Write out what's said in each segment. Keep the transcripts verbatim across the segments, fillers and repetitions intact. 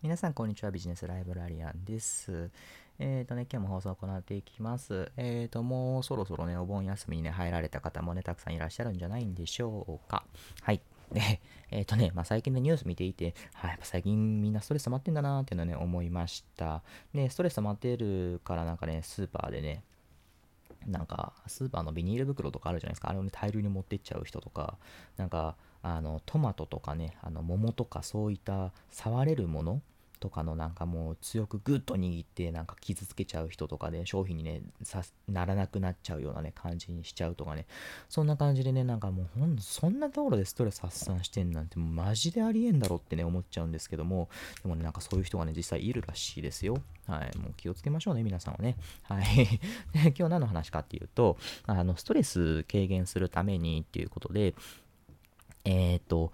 皆さんこんにちは、ビジネスライブラリアンです。えっ、ー、とね今日も放送を行っていきます。えっ、ー、ともうそろそろねお盆休みにね入られた方もねたくさんいらっしゃるんじゃないんでしょうか。はいでえっ、ー、とねまあ最近のニュース見ていて、はい、やっぱ最近みんなストレス溜まってんだなーっていうのね思いました。でストレス溜まってるからなんかねスーパーでねなんかスーパーのビニール袋とかあるじゃないですか。あれを、ね、大量に持ってっちゃう人とか、なんかあのトマトとかね、あの桃とかそういった触れるものとかのなんかもう強くグッと握ってなんか傷つけちゃう人とかで、商品にねさならなくなっちゃうようなね感じにしちゃうとかね、そんな感じでねなんかもうほんそんなところでストレス発散してんなんてもうマジでありえんだろってね思っちゃうんですけども、でもねなんかそういう人がね実際いるらしいですよ。はい、もう気をつけましょうね皆さんはね。はいで今日何の話かっていうと、あのストレス軽減するためにっていうことで、えーと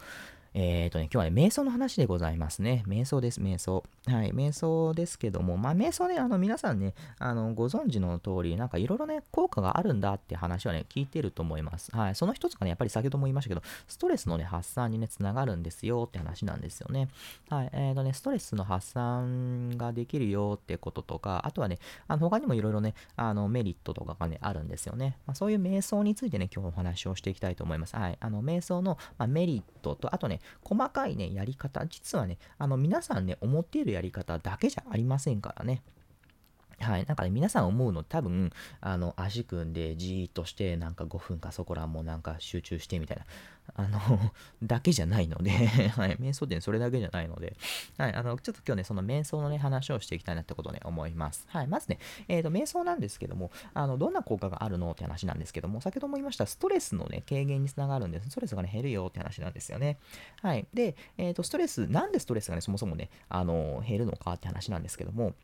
えーとね、今日はね、瞑想の話でございますね。瞑想です、瞑想。はい、瞑想ですけども、まあ、瞑想ね、あの、皆さんね、あの、ご存知の通り、なんかいろいろね、効果があるんだって話はね、聞いてると思います。はい、その一つがね、やっぱり先ほども言いましたけど、ストレスのね、発散にね、つながるんですよって話なんですよね。はい、えーとね、ストレスの発散ができるよってこととか、あとはね、あの他にもいろいろね、あの、メリットとかがね、あるんですよね。まあ、そういう瞑想についてね、今日お話をしていきたいと思います。はい、あの、瞑想の、まあ、メリットと、あとね、細かいねやり方、実はねあの皆さんね思っているやり方だけじゃありませんからね。はい、なんかね皆さん思うの多分あの足組んでじーっとしてなんかごふんかそこらもなんか集中してみたいなあのだけじゃないので、はい、瞑想ってそれだけじゃないので、はい、あのちょっと今日ねその瞑想のね話をしていきたいなってことをね思います。はい、まずねえっ、ー、と瞑想なんですけども、あのどんな効果があるのって話なんですけども、先ほども言いましたストレスのね軽減につながるんです。ストレスがね減るよって話なんですよね。はいでえっ、ー、とストレスなんでストレスがねそもそもねあの減るのかって話なんですけども。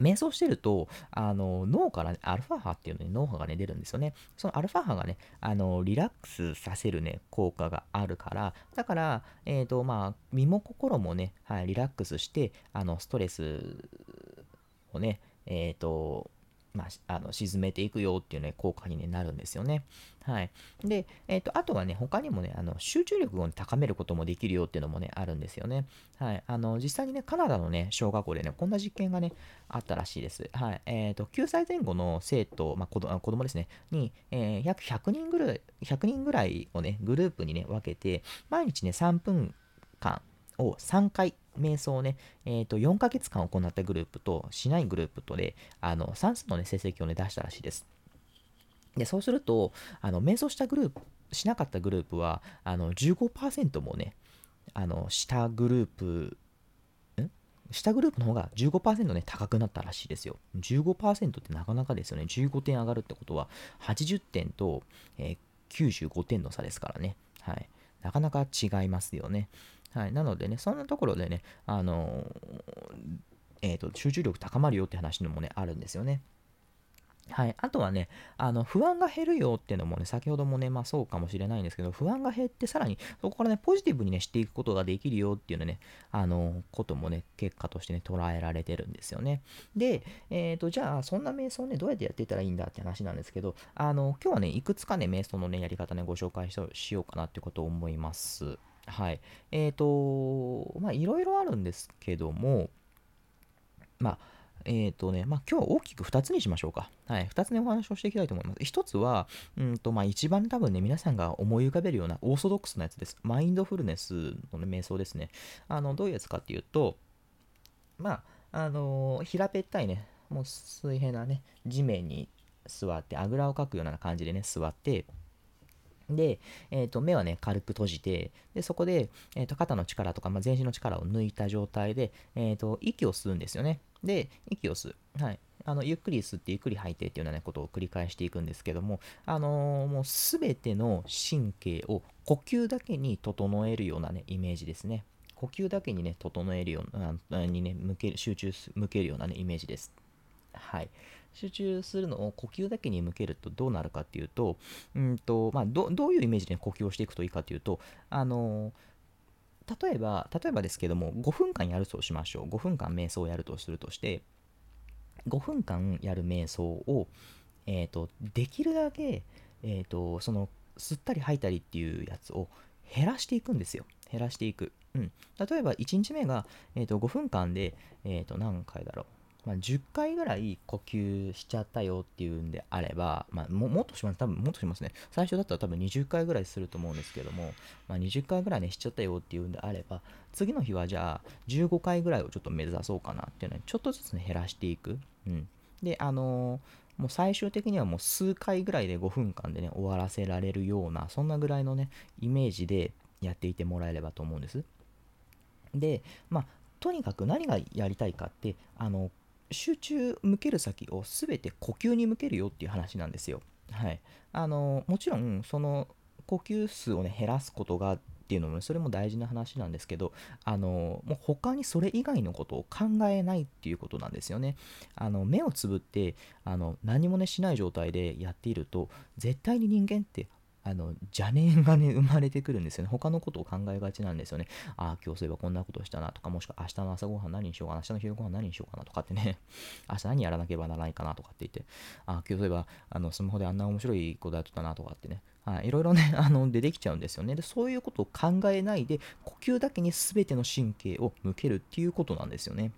瞑想してるとあの脳から、ね、アルファ波っていうのに脳波が、ね、出るんですよね。そのアルファ波がねあのリラックスさせるね効果があるからだから、えーとまあ、身も心もね、はい、リラックスしてあのストレスをねえっ、ー、とまあ、あの沈めていくよっていうね効果に、ね、なるんですよね。はいで、えーと、あとはね他にもねあの集中力を高めることもできるよっていうのもねあるんですよね。はいあの実際にねカナダのね小学校でねこんな実験がねあったらしいです。はいえーときゅうさいぜん後の生徒、まあ、子ど子供ですねに、えー、約ひゃくにんぐらいひゃくにんぐらいをねグループにね分けて毎日ねさんぷんかんをさんかい瞑想をね、えー、とよんかげつかん行ったグループとしないグループとであの算数の、ね、成績を、ね、出したらしいです。でそうするとあの瞑想したグループしなかったグループはあの じゅうごパーセント もねあのしたグループ下グループの方が じゅうごパーセント ね高くなったらしいですよ。 じゅうごパーセント ってなかなかですよね。じゅうごてん上がるってことははちじゅってんと、えー、きゅうじゅうごてんの差ですからね。はいなかなか違いますよね。はい、なのでね、そんなところでね、あのーえーと、集中力高まるよって話のもね、あるんですよね。はい、あとはね、あの不安が減るよっていうのもね、先ほどもね、まあそうかもしれないんですけど、不安が減って、さらにそこからね、ポジティブにね、していくことができるよっていうね、あのこともね、結果としてね、捉えられてるんですよね。で、えっと、じゃあ、そんな瞑想ね、どうやってやっていったらいいんだって話なんですけど、あの、今日はね、いくつかね、瞑想のね、やり方ね、ご紹介しようかなってことを思います。はい。えっと、まあ、いろいろあるんですけども、まあ、えっとね、まあ、今日は大きくふたつにしましょうか。はい。ふたつね、お話をしていきたいと思います。ひとつは、うんと、まあ、一番多分ね、皆さんが思い浮かべるようなオーソドックスなやつです。マインドフルネスの、ね、瞑想ですね。あの、どういうやつかっていうと、まあ、あのー、平べったいね、もう水平なね、地面に座って、あぐらをかくような感じでね、座って、で、えー、と目はね軽く閉じてでそこで、えー、と肩の力とか、まあ、全身の力を抜いた状態で、えー、と息を吸うんですよね。で息を吸う、はい、あのゆっくり吸ってゆっくり吐いてっていうようなことを繰り返していくんですけども、あのー、もうすべての神経を呼吸だけに整えるような、ね、イメージですね。呼吸だけにね整えるようなにね向ける集中向けるような、ね、イメージです。はい、集中するのを呼吸だけに向けるとどうなるかっていうと、うんとまあ、ど, どういうイメージで呼吸をしていくといいかというと、あのー、例えば例えばですけどもごふんかんやるとしましょう。ごふんかん瞑想をやるとするとしてごふんかんやる瞑想を、えー、とできるだけ、えー、とその吸ったり吐いたりっていうやつを減らしていくんですよ。減らしていく。うん、例えばいちにちめが、えー、とごふんかんで、えー、と何回だろう、まあ、じゅっかいぐらい呼吸しちゃったよっていうんであれば、まあ、も, もっとします多分もっとしますね。最初だったら多分にじゅっかいぐらいすると思うんですけども、まあ、にじゅっかいぐらいねしちゃったよっていうんであれば、次の日はじゃあじゅうごかいぐらいをちょっと目指そうかなっていうのにちょっとずつ、ね、減らしていく。うん、であのーもう最終的にはもう数回ぐらいでごふんかんでね終わらせられるような、そんなぐらいのねイメージでやっていてもらえればと思うんです。でまあとにかく何がやりたいかって、あの集中向ける先を全て呼吸に向けるよっていう話なんですよ。はい、あのもちろんその呼吸数をね減らすことがっていうのもそれも大事な話なんですけど、あのもう他にそれ以外のことを考えないっていうことなんですよね。あの目をつぶってあの何もねしない状態でやっていると、絶対に人間ってあの邪念がね生まれてくるんですよね。他のことを考えがちなんですよね。ああ今日そういえばこんなことしたなとか、もしくは明日の朝ごはん何にしようかな、明日の昼ごはん何にしようかなとかってね明日何やらなければならないかなとかって言って、ああ今日そういえばあのスマホであんな面白いことやってたなとかってね、はい、いろいろねあの出てきちゃうんですよね。でそういうことを考えないで、呼吸だけに全ての神経を向けるっていうことなんですよね。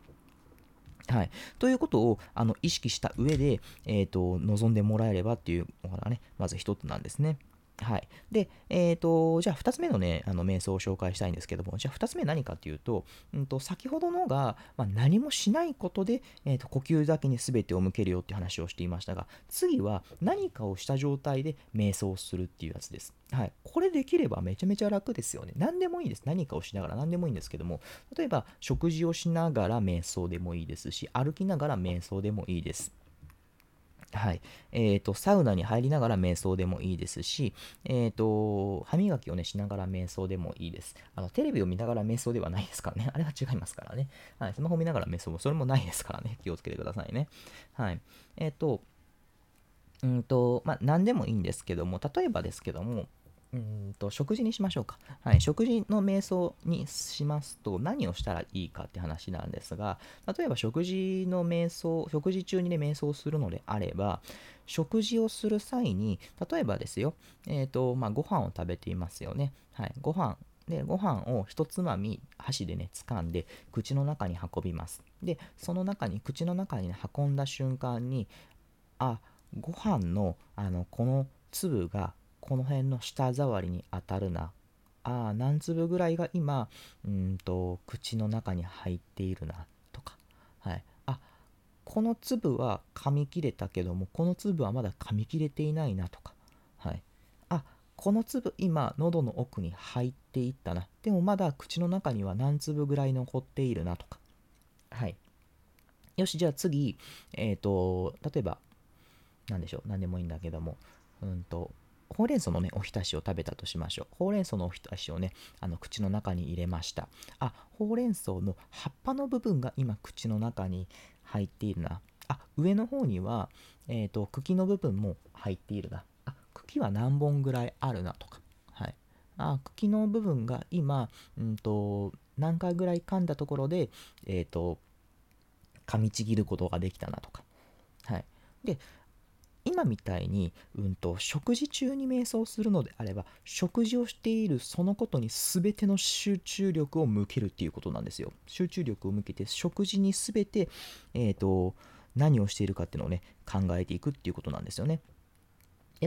はい、ということをあの意識した上で、えーと、望んでもらえればっていうのがねまず一つなんですね。はい、で、えーと、じゃあふたつめのねあの瞑想を紹介したいんですけども、じゃあふたつめ何かっていうと、うんと先ほどのが、まあ、何もしないことで、えーと呼吸だけに全てを向けるよって話をしていましたが、次は何かをした状態で瞑想をするっていうやつです。はい、これできればめちゃめちゃ楽ですよね。何でもいいです。何かをしながら何でもいいんですけども、例えば食事をしながら瞑想でもいいですし、歩きながら瞑想でもいいです。はい、えーと、サウナに入りながら瞑想でもいいですし、えーと、歯磨きをねしながら瞑想でもいいです。あのテレビを見ながら瞑想ではないですからね、あれは違いますからね。はい、スマホ見ながら瞑想もそれもないですからね、気をつけてくださいね。はい、えーと、うんと、まあ、何でもいいんですけども、例えばですけどもうんと食事にしましょうか。はい、食事の瞑想にしますと何をしたらいいかって話なんですが、例えば食事の瞑想、食事中にね瞑想するのであれば、食事をする際に例えばですよ、えっとまあご飯を食べていますよね。はい、ご飯でご飯をひとつまみ箸でね掴んで口の中に運びます。でその中に口の中に、ね、運んだ瞬間に、あご飯のあのこの粒がこの辺の舌触りに当たるな、ああ何粒ぐらいが今うんと口の中に入っているなとか、はい、あこの粒は噛み切れたけどもこの粒はまだ噛み切れていないなとか、はい、あこの粒今喉の奥に入っていったな、でもまだ口の中には何粒ぐらい残っているなとか、はい、よしじゃあ次、えーと例えば何でしょう、何でもいいんだけどもうんとほうれん草のねおひたしを食べたとしましょう。ほうれん草のおひたしをねあの口の中に入れました。あほうれん草の葉っぱの部分が今口の中に入っているな、あ上の方には、えーと、茎の部分も入っているな、あ茎は何本ぐらいあるなとか、はい、あ茎の部分が今うんと何回ぐらい噛んだところで、えーと、噛みちぎることができたなとか、はい、で今みたいに、うんと、食事中に瞑想するのであれば、食事をしているそのことに全ての集中力を向けるっていうことなんですよ。集中力を向けて、食事に全て、えーと、何をしているかっていうのをね、考えていくっていうことなんですよね。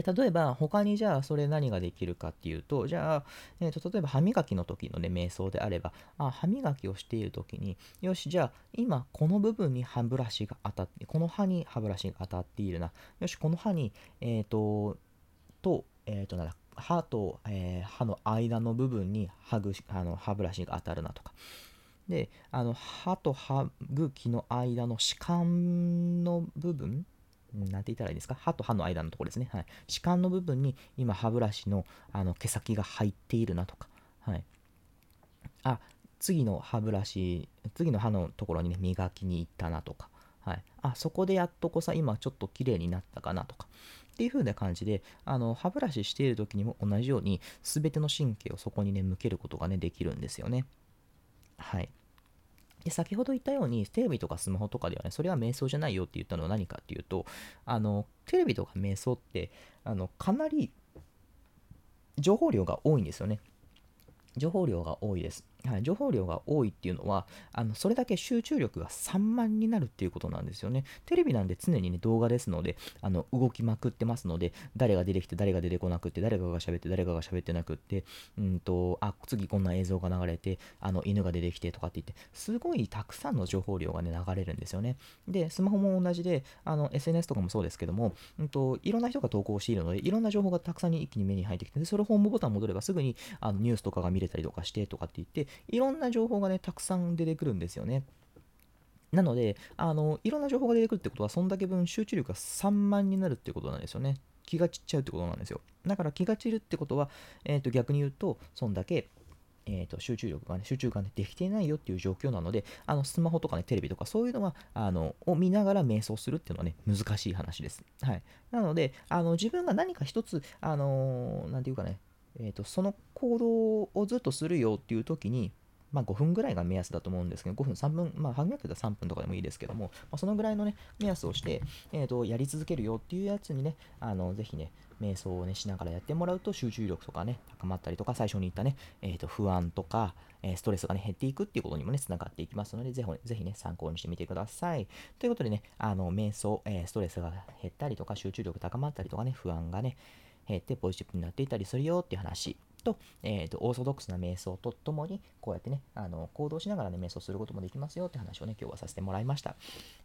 例えば他にじゃあそれ何ができるかっていうと、じゃあ、えーと、例えば歯磨きの時のね瞑想であれば、あ歯磨きをしている時に、よしじゃあ今この部分に歯ブラシが当たってこの歯に歯ブラシが当たっているな、よしこの歯にえっととえっとなんだ歯と、えー、歯の間の部分に歯ぐあの歯ブラシが当たるなとか、であの歯と歯茎の間の歯間の部分なんて言ったらいいですか、歯と歯の間のところですね、はい、歯間の部分に今歯ブラシ の, あの毛先が入っているなとか、はい、あ次の歯ブラシ次の歯のところに、ね、磨きに行ったなとか、はい、あそこでやっとこさ今ちょっと綺麗になったかなとかっていう風な感じで、あの歯ブラシしている時にも同じように全ての神経をそこに、ね、向けることが、ね、できるんですよね。はい、で先ほど言ったようにテレビとかスマホとかではねそれは瞑想じゃないよって言ったのは何かっていうと、あのテレビとか瞑想ってあのかなり情報量が多いんですよね。情報量が多いです、はい、情報量が多いっていうのはあのそれだけ集中力が散漫になるっていうことなんですよね。テレビなんで常にね動画ですのであの動きまくってますので、誰が出てきて誰が出てこなくって誰かが喋って誰かが喋ってなくってうんとあ次こんな映像が流れてあの犬が出てきてとかって言ってすごいたくさんの情報量がね流れるんですよね。でスマホも同じであの エスエヌエス とかもそうですけども、うんといろんな人が投稿しているのでいろんな情報がたくさんに一気に目に入ってきて、それホームボタン戻ればすぐにあのニュースとかが見れたりとかしてとかって言っていろんな情報がねたくさん出てくるんですよね。なのであのいろんな情報が出てくるってことはそんだけ分集中力が散漫になるってことなんですよね。気が散っちゃうってことなんですよ。だから気が散るってことは、えー、と逆に言うとそんだけえーと集中力がね、集中がね、できていないよっていう状況なので、あのスマホとかね、テレビとかそういうのは、あの、を見ながら瞑想するっていうのはね、難しい話です。はい。なので、あの、自分が何か一つ、あのー、なんていうかね、えーと、その行動をずっとするよっていう時に、まあごふんぐらいが目安だと思うんですけど、ごふん、さんぷん、まあ半額だったらさんぷんとかでもいいですけども、まあ、そのぐらいのね、目安をして、えーと、やり続けるよっていうやつにね、あの、ぜひね、瞑想をねしながらやってもらうと集中力とかね高まったりとか最初に言ったねえーと不安とかストレスがね減っていくっていうことにもねつながっていきますので、ぜひぜひね参考にしてみてください。ということでねあの瞑想えーストレスが減ったりとか集中力高まったりとかね不安がね減ってポジティブになっていたりするよっていう話と、えーとオーソドックスな瞑想とともにこうやってねあの行動しながらね瞑想することもできますよって話をね今日はさせてもらいました。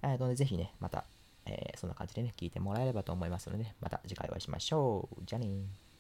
えーとねぜひねまたえー、そんな感じでね聞いてもらえればと思いますので、ね、また次回お会いしましょう。じゃあねー。